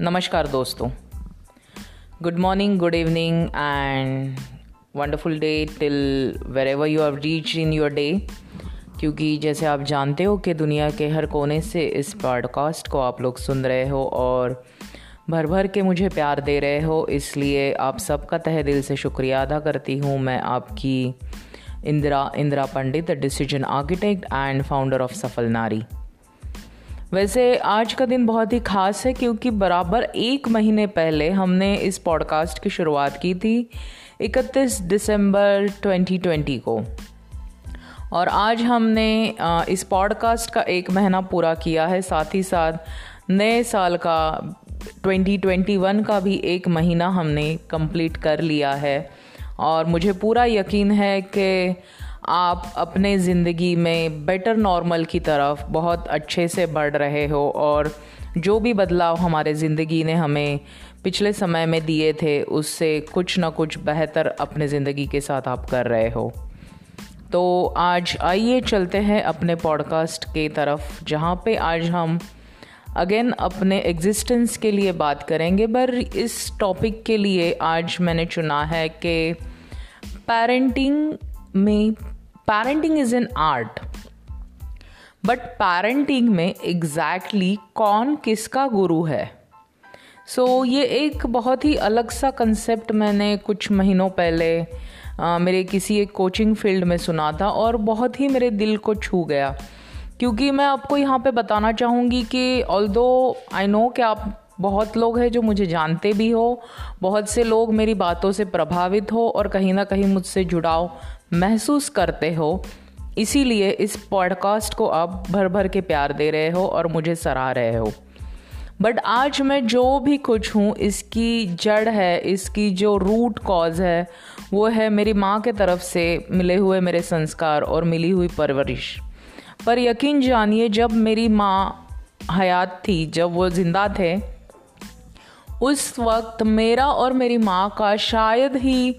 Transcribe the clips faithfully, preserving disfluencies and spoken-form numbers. नमस्कार दोस्तों, good morning, good evening and wonderful day till wherever you have reached in your day. क्योंकि जैसे आप जानते हो कि दुनिया के हर कोने से इस पॉडकास्ट को आप लोग सुन रहे हो और भर भर के मुझे प्यार दे रहे हो, इसलिए आप सबका तहे दिल से शुक्रिया अदा करती हूँ। मैं आपकी Indira Indira Pandit, the decision architect and founder of Safal Nari. वैसे आज का दिन बहुत ही ख़ास है क्योंकि बराबर एक महीने पहले हमने इस पॉडकास्ट की शुरुआत की थी इकतीस दिसंबर दो हज़ार बीस को, और आज हमने इस पॉडकास्ट का एक महीना पूरा किया है। साथ ही साथ नए साल का दो हज़ार इक्कीस का भी एक महीना हमने कंप्लीट कर लिया है, और मुझे पूरा यकीन है कि आप अपने ज़िंदगी में बेटर नॉर्मल की तरफ बहुत अच्छे से बढ़ रहे हो, और जो भी बदलाव हमारे ज़िंदगी ने हमें पिछले समय में दिए थे उससे कुछ ना कुछ बेहतर अपने ज़िंदगी के साथ आप कर रहे हो। तो आज आइए चलते हैं अपने पॉडकास्ट के तरफ, जहाँ पे आज हम अगेन अपने एग्जिस्टेंस के लिए बात करेंगे। पर इस टॉपिक के लिए आज मैंने चुना है कि पेरेंटिंग में parenting is an art, but parenting में एग्जैक्टली कौन किसका गुरु है। सो so, ये एक बहुत ही अलग सा कंसेप्ट मैंने कुछ महीनों पहले आ, मेरे किसी एक कोचिंग फील्ड में सुना था और बहुत ही मेरे दिल को छू गया। क्योंकि मैं आपको यहाँ पे बताना चाहूँगी कि ऑल्दो आई नो कि आप बहुत लोग हैं जो मुझे जानते भी हो, बहुत से लोग मेरी बातों से प्रभावित हो और कहीं ना कहीं मुझसे जुड़ाव महसूस करते हो, इसीलिए इस पॉडकास्ट को आप भर भर के प्यार दे रहे हो और मुझे सराह रहे हो। बट आज मैं जो भी कुछ हूँ, इसकी जड़ है, इसकी जो रूट कॉज है वो है मेरी माँ के तरफ से मिले हुए मेरे संस्कार और मिली हुई परवरिश। पर यकीन जानिए, जब मेरी माँ हयात थी, जब वो जिंदा थे, उस वक्त मेरा और मेरी माँ का शायद ही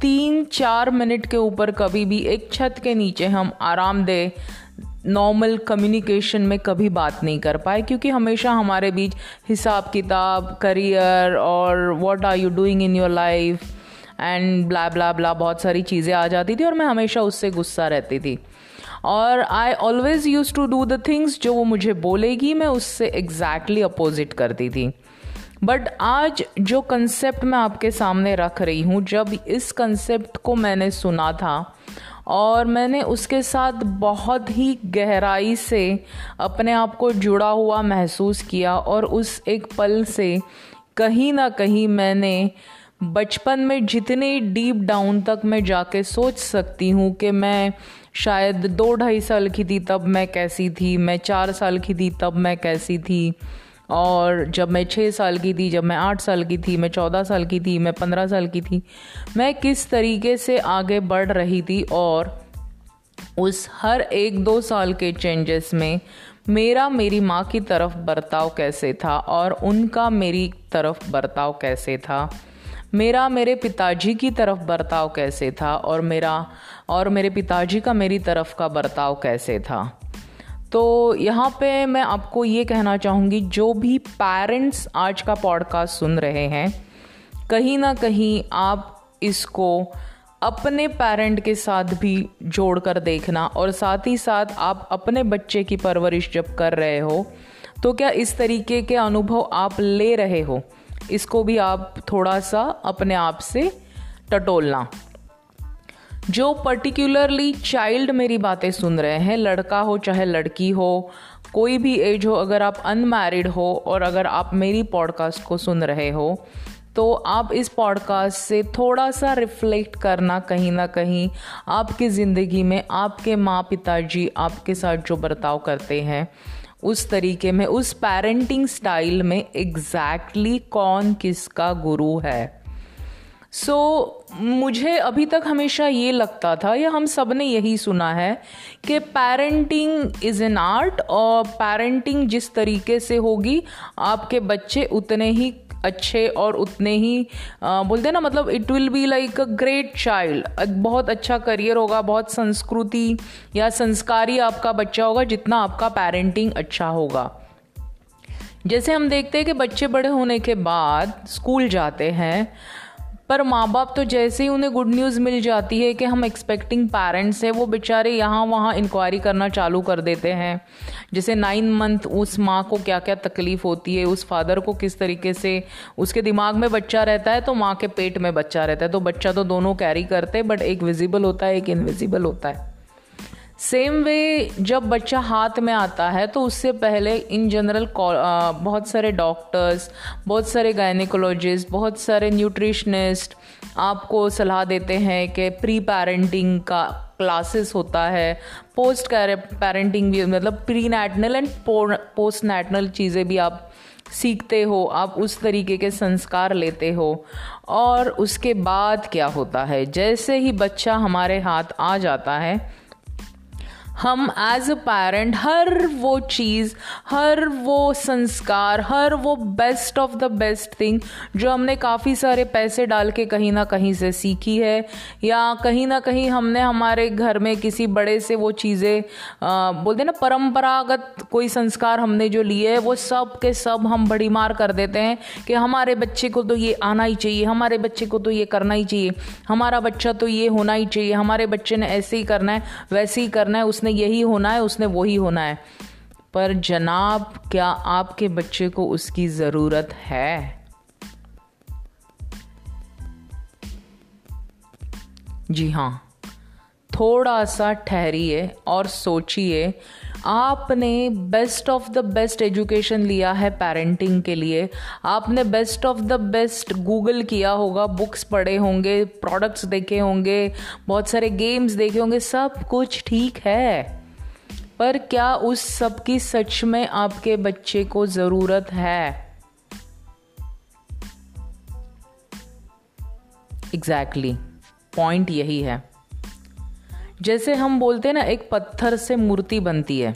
तीन चार मिनट के ऊपर कभी भी एक छत के नीचे हम आरामदेह नॉर्मल कम्युनिकेशन में कभी बात नहीं कर पाए, क्योंकि हमेशा हमारे बीच हिसाब किताब, करियर और what are you doing in your life and blah blah blah बहुत सारी चीज़ें आ जाती थी और मैं हमेशा उससे गुस्सा रहती थी। और I always use to do the things जो वो मुझे बोलेगी, मैं उससे एग्जैक्टली अपोजिट करती थी। बट आज जो कंसेप्ट मैं आपके सामने रख रही हूँ, जब इस कंसेप्ट को मैंने सुना था और मैंने उसके साथ बहुत ही गहराई से अपने आप को जुड़ा हुआ महसूस किया, और उस एक पल से कहीं ना कहीं मैंने बचपन में जितने डीप डाउन तक मैं जाके सोच सकती हूँ कि मैं शायद दो ढाई साल की थी तब मैं कैसी थी, मैं चार साल की थी तब मैं कैसी थी, और जब मैं छः साल की थी, जब मैं आठ साल की थी, मैं चौदह साल की थी, मैं पंद्रह साल की थी, मैं किस तरीके से आगे बढ़ रही थी। और उस हर एक दो साल के चेंजेस में मेरा मेरी माँ की तरफ बर्ताव कैसे था और उनका मेरी तरफ बर्ताव कैसे था, मेरा मेरे पिताजी की तरफ बर्ताव कैसे था और मेरा और मेरे पिताजी का मेरी तरफ का बर्ताव कैसे था। तो यहाँ पे मैं आपको ये कहना चाहूँगी, जो भी पेरेंट्स आज का पॉडकास्ट सुन रहे हैं, कहीं ना कहीं आप इसको अपने पेरेंट के साथ भी जोड़ कर देखना, और साथ ही साथ आप अपने बच्चे की परवरिश जब कर रहे हो तो क्या इस तरीके के अनुभव आप ले रहे हो, इसको भी आप थोड़ा सा अपने आप से टटोलना। जो पर्टिकुलरली चाइल्ड मेरी बातें सुन रहे हैं, लड़का हो चाहे लड़की हो, कोई भी एज हो, अगर आप अनमैरिड हो और अगर आप मेरी पॉडकास्ट को सुन रहे हो, तो आप इस पॉडकास्ट से थोड़ा सा रिफ्लेक्ट करना, कहीं ना कहीं आपकी ज़िंदगी में आपके माँ पिताजी आपके साथ जो बर्ताव करते हैं उस तरीके में, उस पेरेंटिंग स्टाइल में एग्जैक्टली कौन किसका गुरु है। सो so, मुझे अभी तक हमेशा ये लगता था, या हम सब ने यही सुना है कि पेरेंटिंग इज़ एन आर्ट, और पेरेंटिंग जिस तरीके से होगी आपके बच्चे उतने ही अच्छे और उतने ही आ, बोलते हैं ना, मतलब it will be like a great child, बहुत अच्छा करियर होगा, बहुत संस्कृति या संस्कारी आपका बच्चा होगा जितना आपका पेरेंटिंग अच्छा होगा। जैसे हम देखते हैं कि बच्चे बड़े होने के बाद स्कूल जाते हैं, पर माँ बाप तो जैसे ही उन्हें गुड न्यूज़ मिल जाती है कि हम एक्सपेक्टिंग पेरेंट्स हैं, वो बेचारे यहाँ वहाँ इंक्वायरी करना चालू कर देते हैं। जैसे नाइन मंथ उस माँ को क्या क्या तकलीफ़ होती है, उस फादर को किस तरीके से, उसके दिमाग में बच्चा रहता है तो माँ के पेट में बच्चा रहता है, तो बच्चा तो दोनों कैरी करते हैं, बट एक विजिबल होता है, एक इनविजिबल होता है। सेम वे जब बच्चा हाथ में आता है तो उससे पहले इन जनरल बहुत सारे डॉक्टर्स, बहुत सारे गायनिकोलॉजिस्ट, बहुत सारे न्यूट्रिशनिस्ट आपको सलाह देते हैं कि प्री पेरेंटिंग का क्लासेस होता है, पोस्ट पेरेंटिंग भी, मतलब prenatal and postnatal चीज़ें भी आप सीखते हो, आप उस तरीके के संस्कार लेते हो। और उसके बाद क्या होता है, जैसे ही बच्चा हमारे हाथ आ जाता है, हम एज अ पेरेंट हर वो चीज़, हर वो संस्कार, हर वो best of the best thing जो हमने काफ़ी सारे पैसे डाल के कहीं ना कहीं से सीखी है, या कहीं ना कहीं हमने हमारे घर में किसी बड़े से वो चीज़ें, बोलते हैं ना परंपरागत कोई संस्कार हमने जो लिए है, वो सब के सब हम बड़ी मार कर देते हैं कि हमारे बच्चे को तो ये आना ही चाहिए, हमारे बच्चे को तो ये करना ही चाहिए, हमारा बच्चा तो ये होना ही चाहिए, हमारे बच्चे ने ऐसे ही करना है, वैसे ही करना है, उसने यही होना है, उसने वो ही होना है। पर जनाब, क्या आपके बच्चे को उसकी जरूरत है? जी हाँ, थोड़ा सा ठहरिए और सोचिए। आपने best of the best education लिया है पेरेंटिंग के लिए, आपने best of the best Google किया होगा, बुक्स पढ़े होंगे, प्रोडक्ट्स देखे होंगे, बहुत सारे गेम्स देखे होंगे, सब कुछ ठीक है, पर क्या उस सब की सच में आपके बच्चे को ज़रूरत है? एग्जैक्टली, पॉइंट यही है। जैसे हम बोलते हैं ना, एक पत्थर से मूर्ति बनती है,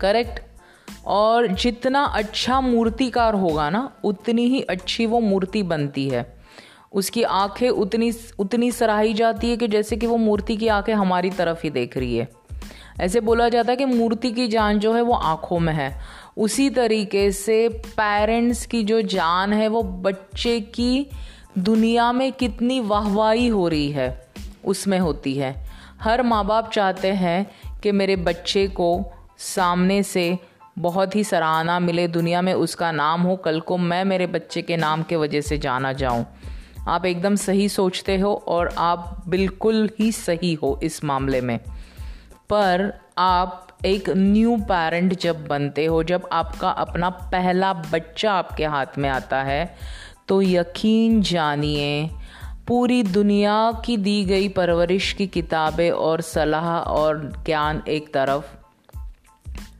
करेक्ट? और जितना अच्छा मूर्तिकार होगा ना, उतनी ही अच्छी वो मूर्ति बनती है, उसकी आंखें उतनी उतनी सराही जाती है कि जैसे कि वो मूर्ति की आंखें हमारी तरफ ही देख रही है। ऐसे बोला जाता है कि मूर्ति की जान जो है वो आंखों में है। उसी तरीके से पेरेंट्स की जो जान है वो बच्चे की दुनिया में कितनी वाहवाही हो रही है उसमें होती है। हर माँ बाप चाहते हैं कि मेरे बच्चे को सामने से बहुत ही सराहना मिले, दुनिया में उसका नाम हो, कल को मैं मेरे बच्चे के नाम के वजह से जाना जाऊं। आप एकदम सही सोचते हो और आप बिल्कुल ही सही हो इस मामले में। पर आप एक न्यू पेरेंट जब बनते हो, जब आपका अपना पहला बच्चा आपके हाथ में आता है, तो यकीन जानिए पूरी दुनिया की दी गई परवरिश की किताबें और सलाह और ज्ञान एक तरफ,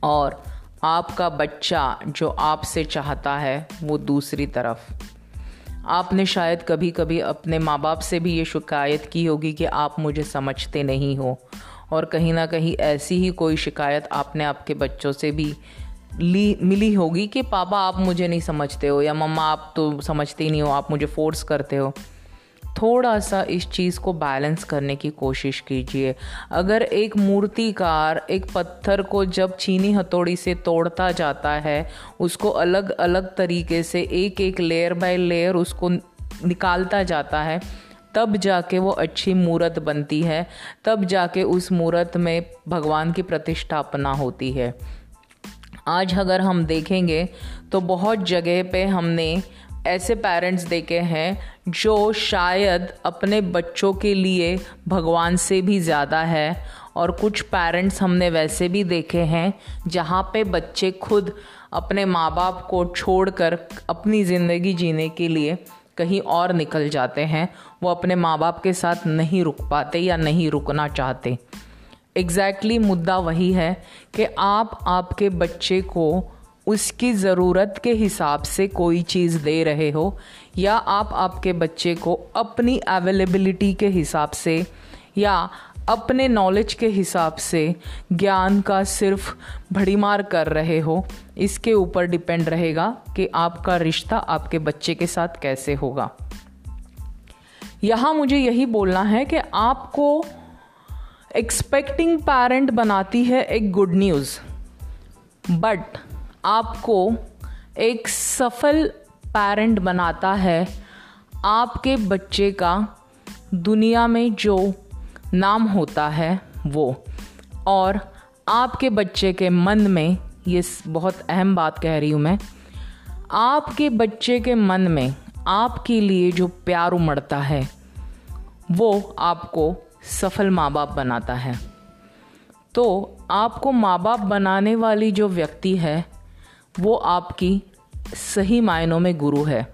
और आपका बच्चा जो आपसे चाहता है वो दूसरी तरफ। आपने शायद कभी कभी अपने माँ बाप से भी ये शिकायत की होगी कि आप मुझे समझते नहीं हो, और कहीं ना कहीं ऐसी ही कोई शिकायत आपने आपके बच्चों से भी ली मिली होगी कि पापा आप मुझे नहीं समझते हो, या मम्मा आप तो समझते ही नहीं हो, आप मुझे फोर्स करते हो। थोड़ा सा इस चीज़ को बैलेंस करने की कोशिश कीजिए। अगर एक मूर्तिकार एक पत्थर को जब चीनी हथौड़ी से तोड़ता जाता है, उसको अलग अलग तरीके से एक एक लेयर बाय लेयर उसको निकालता जाता है, तब जाके वो अच्छी मूर्त बनती है, तब जाके उस मूर्त में भगवान की प्रतिष्ठापना होती है। आज अगर हम देखेंगे तो बहुत जगह पे हमने ऐसे पेरेंट्स देखे हैं जो शायद अपने बच्चों के लिए भगवान से भी ज़्यादा है, और कुछ पेरेंट्स हमने वैसे भी देखे हैं जहाँ पे बच्चे खुद अपने माँ बाप को छोड़कर अपनी ज़िंदगी जीने के लिए कहीं और निकल जाते हैं, वो अपने माँ बाप के साथ नहीं रुक पाते या नहीं रुकना चाहते। एग्जैक्टली मुद्दा वही है कि आप आपके बच्चे को उसकी ज़रूरत के हिसाब से कोई चीज़ दे रहे हो, या आप आपके बच्चे को अपनी अवेलेबिलिटी के हिसाब से या अपने नॉलेज के हिसाब से ज्ञान का सिर्फ भड़ीमार कर रहे हो, इसके ऊपर डिपेंड रहेगा कि आपका रिश्ता आपके बच्चे के साथ कैसे होगा। यहाँ मुझे यही बोलना है कि आपको एक्सपेक्टिंग पेरेंट बनाती है एक गुड न्यूज़, बट आपको एक सफल पेरेंट बनाता है। आपके बच्चे का दुनिया में जो नाम होता है वो, और आपके बच्चे के मन में, ये बहुत अहम बात कह रही हूँ मैं, आपके बच्चे के मन में आपके लिए जो प्यार उमड़ता है वो आपको सफल माँ बाप बनाता है। तो आपको माँ बाप बनाने वाली जो व्यक्ति है वो आपकी सही मायनों में गुरु है।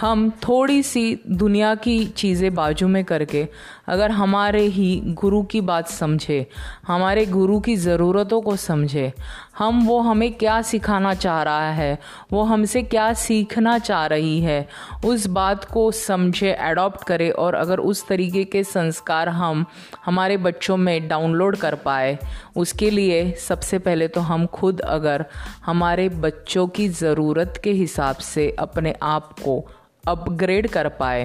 हम थोड़ी सी दुनिया की चीज़ें बाजू में करके अगर हमारे ही गुरु की बात समझे, हमारे गुरु की ज़रूरतों को समझे, हम वो हमें क्या सिखाना चाह रहा है, वो हमसे क्या सीखना चाह रही है, उस बात को समझे, एडॉप्ट करें, और अगर उस तरीके के संस्कार हम हमारे बच्चों में डाउनलोड कर पाए, उसके लिए सबसे पहले तो हम खुद अगर हमारे बच्चों की ज़रूरत के हिसाब से अपने आप को अपग्रेड कर पाए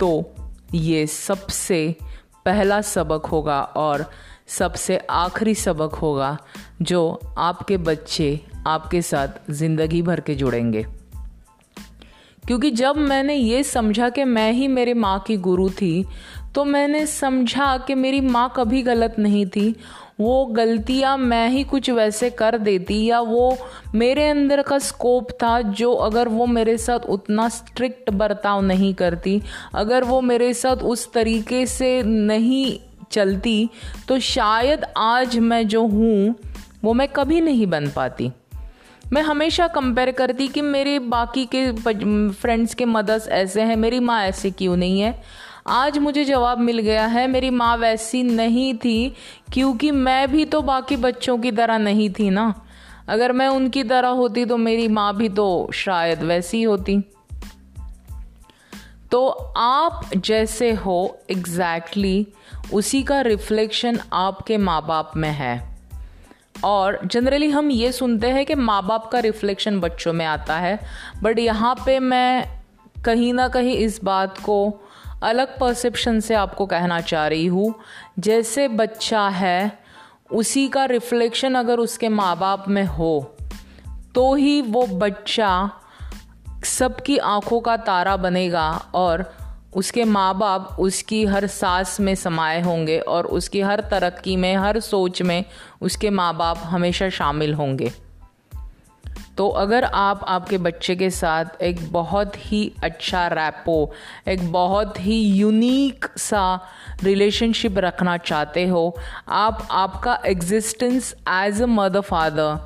तो ये सबसे पहला सबक होगा और सबसे आखिरी सबक होगा जो आपके बच्चे आपके साथ ज़िंदगी भर के जुड़ेंगे। क्योंकि जब मैंने ये समझा कि मैं ही मेरे माँ की गुरु थी, तो मैंने समझा कि मेरी माँ कभी गलत नहीं थी, वो गलतियाँ मैं ही कुछ वैसे कर देती, या वो मेरे अंदर का स्कोप था जो अगर वो मेरे साथ उतना स्ट्रिक्ट बर्ताव नहीं करती, अगर वो मेरे साथ उस तरीके से नहीं चलती, तो शायद आज मैं जो हूँ वो मैं कभी नहीं बन पाती। मैं हमेशा कंपेयर करती कि मेरे बाकी के फ्रेंड्स के मदर्स ऐसे हैं, मेरी माँ ऐसे क्यों नहीं है। आज मुझे जवाब मिल गया है, मेरी माँ वैसी नहीं थी क्योंकि मैं भी तो बाकी बच्चों की तरह नहीं थी ना। अगर मैं उनकी तरह होती तो मेरी माँ भी तो शायद वैसी होती। तो आप जैसे हो एग्जैक्टली उसी का रिफ्लेक्शन आपके माँ बाप में है। और जनरली हम ये सुनते हैं कि माँ बाप का रिफ्लेक्शन बच्चों में आता है, बट यहाँ पे मैं कहीं ना कहीं इस बात को अलग परसेप्शन से आपको कहना चाह रही हूँ। जैसे बच्चा है उसी का रिफ्लेक्शन अगर उसके माँ बाप में हो तो ही वो बच्चा सबकी आंखों का तारा बनेगा और उसके माँ बाप उसकी हर सांस में समाये होंगे और उसकी हर तरक्की में, हर सोच में उसके माँ बाप हमेशा शामिल होंगे। तो अगर आप आपके बच्चे के साथ एक बहुत ही अच्छा रैपो, एक बहुत ही यूनिक सा रिलेशनशिप रखना चाहते हो, आप आपका existence as a mother, father,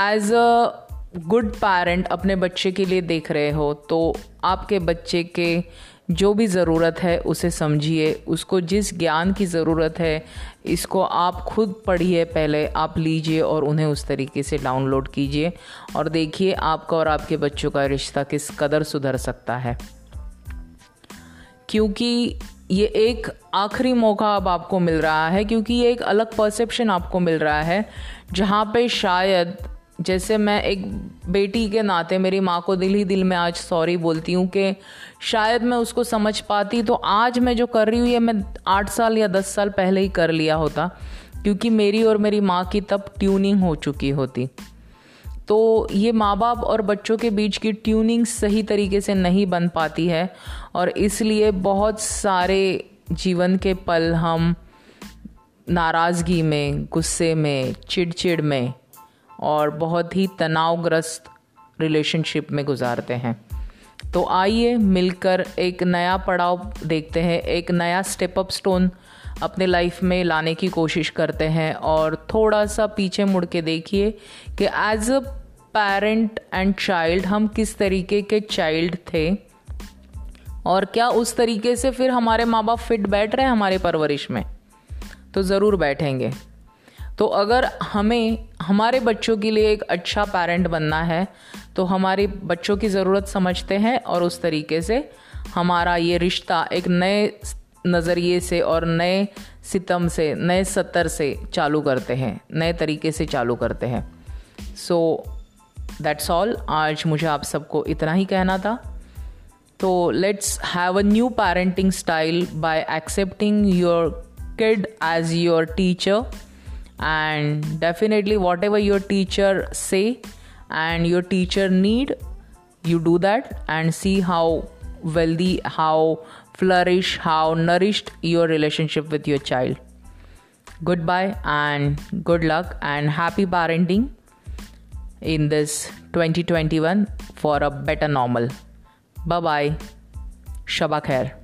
as a good parent अपने बच्चे के लिए देख रहे हो, तो आपके बच्चे के जो भी ज़रूरत है उसे समझिए, उसको जिस ज्ञान की ज़रूरत है इसको आप खुद पढ़िए, पहले आप लीजिए और उन्हें उस तरीके से डाउनलोड कीजिए और देखिए आपका और आपके बच्चों का रिश्ता किस कदर सुधर सकता है। क्योंकि ये एक आखिरी मौका अब आपको मिल रहा है, क्योंकि ये एक अलग परसेप्शन आपको मिल रहा है जहाँ पे शायद, जैसे मैं एक बेटी के नाते मेरी माँ को दिल ही दिल में आज सॉरी बोलती हूँ कि शायद मैं उसको समझ पाती तो आज मैं जो कर रही हूँ ये मैं आठ साल या दस साल पहले ही कर लिया होता, क्योंकि मेरी और मेरी माँ की तब ट्यूनिंग हो चुकी होती। तो ये माँ बाप और बच्चों के बीच की ट्यूनिंग सही तरीके से नहीं बन पाती है और इसलिए बहुत सारे जीवन के पल हम नाराज़गी में, गुस्से में, चिड़चिड़ में और बहुत ही तनावग्रस्त रिलेशनशिप में गुजारते हैं। तो आइए मिलकर एक नया पड़ाव देखते हैं, एक नया स्टेप अप स्टोन अपने लाइफ में लाने की कोशिश करते हैं और थोड़ा सा पीछे मुड़ के देखिए कि as a parent and child हम किस तरीके के चाइल्ड थे और क्या उस तरीके से फिर हमारे माँ बाप फिट बैठ रहे हैं हमारे परवरिश में। तो ज़रूर बैठेंगे। तो अगर हमें हमारे बच्चों के लिए एक अच्छा पेरेंट बनना है तो हमारे बच्चों की ज़रूरत समझते हैं और उस तरीके से हमारा ये रिश्ता एक नए नज़रिए से और नए सितम से, नए सतर से चालू करते हैं, नए तरीके से चालू करते हैं। So that's all. आज मुझे आप सबको इतना ही कहना था। तो let's have a new parenting style by accepting your kid as your teacher And definitely whatever your teacher say and your teacher need, you do that and see how wealthy, how flourish, how nourished your relationship with your child. Goodbye and good luck and happy parenting in this twenty twenty-one for a better normal. Bye bye. Shaba khair.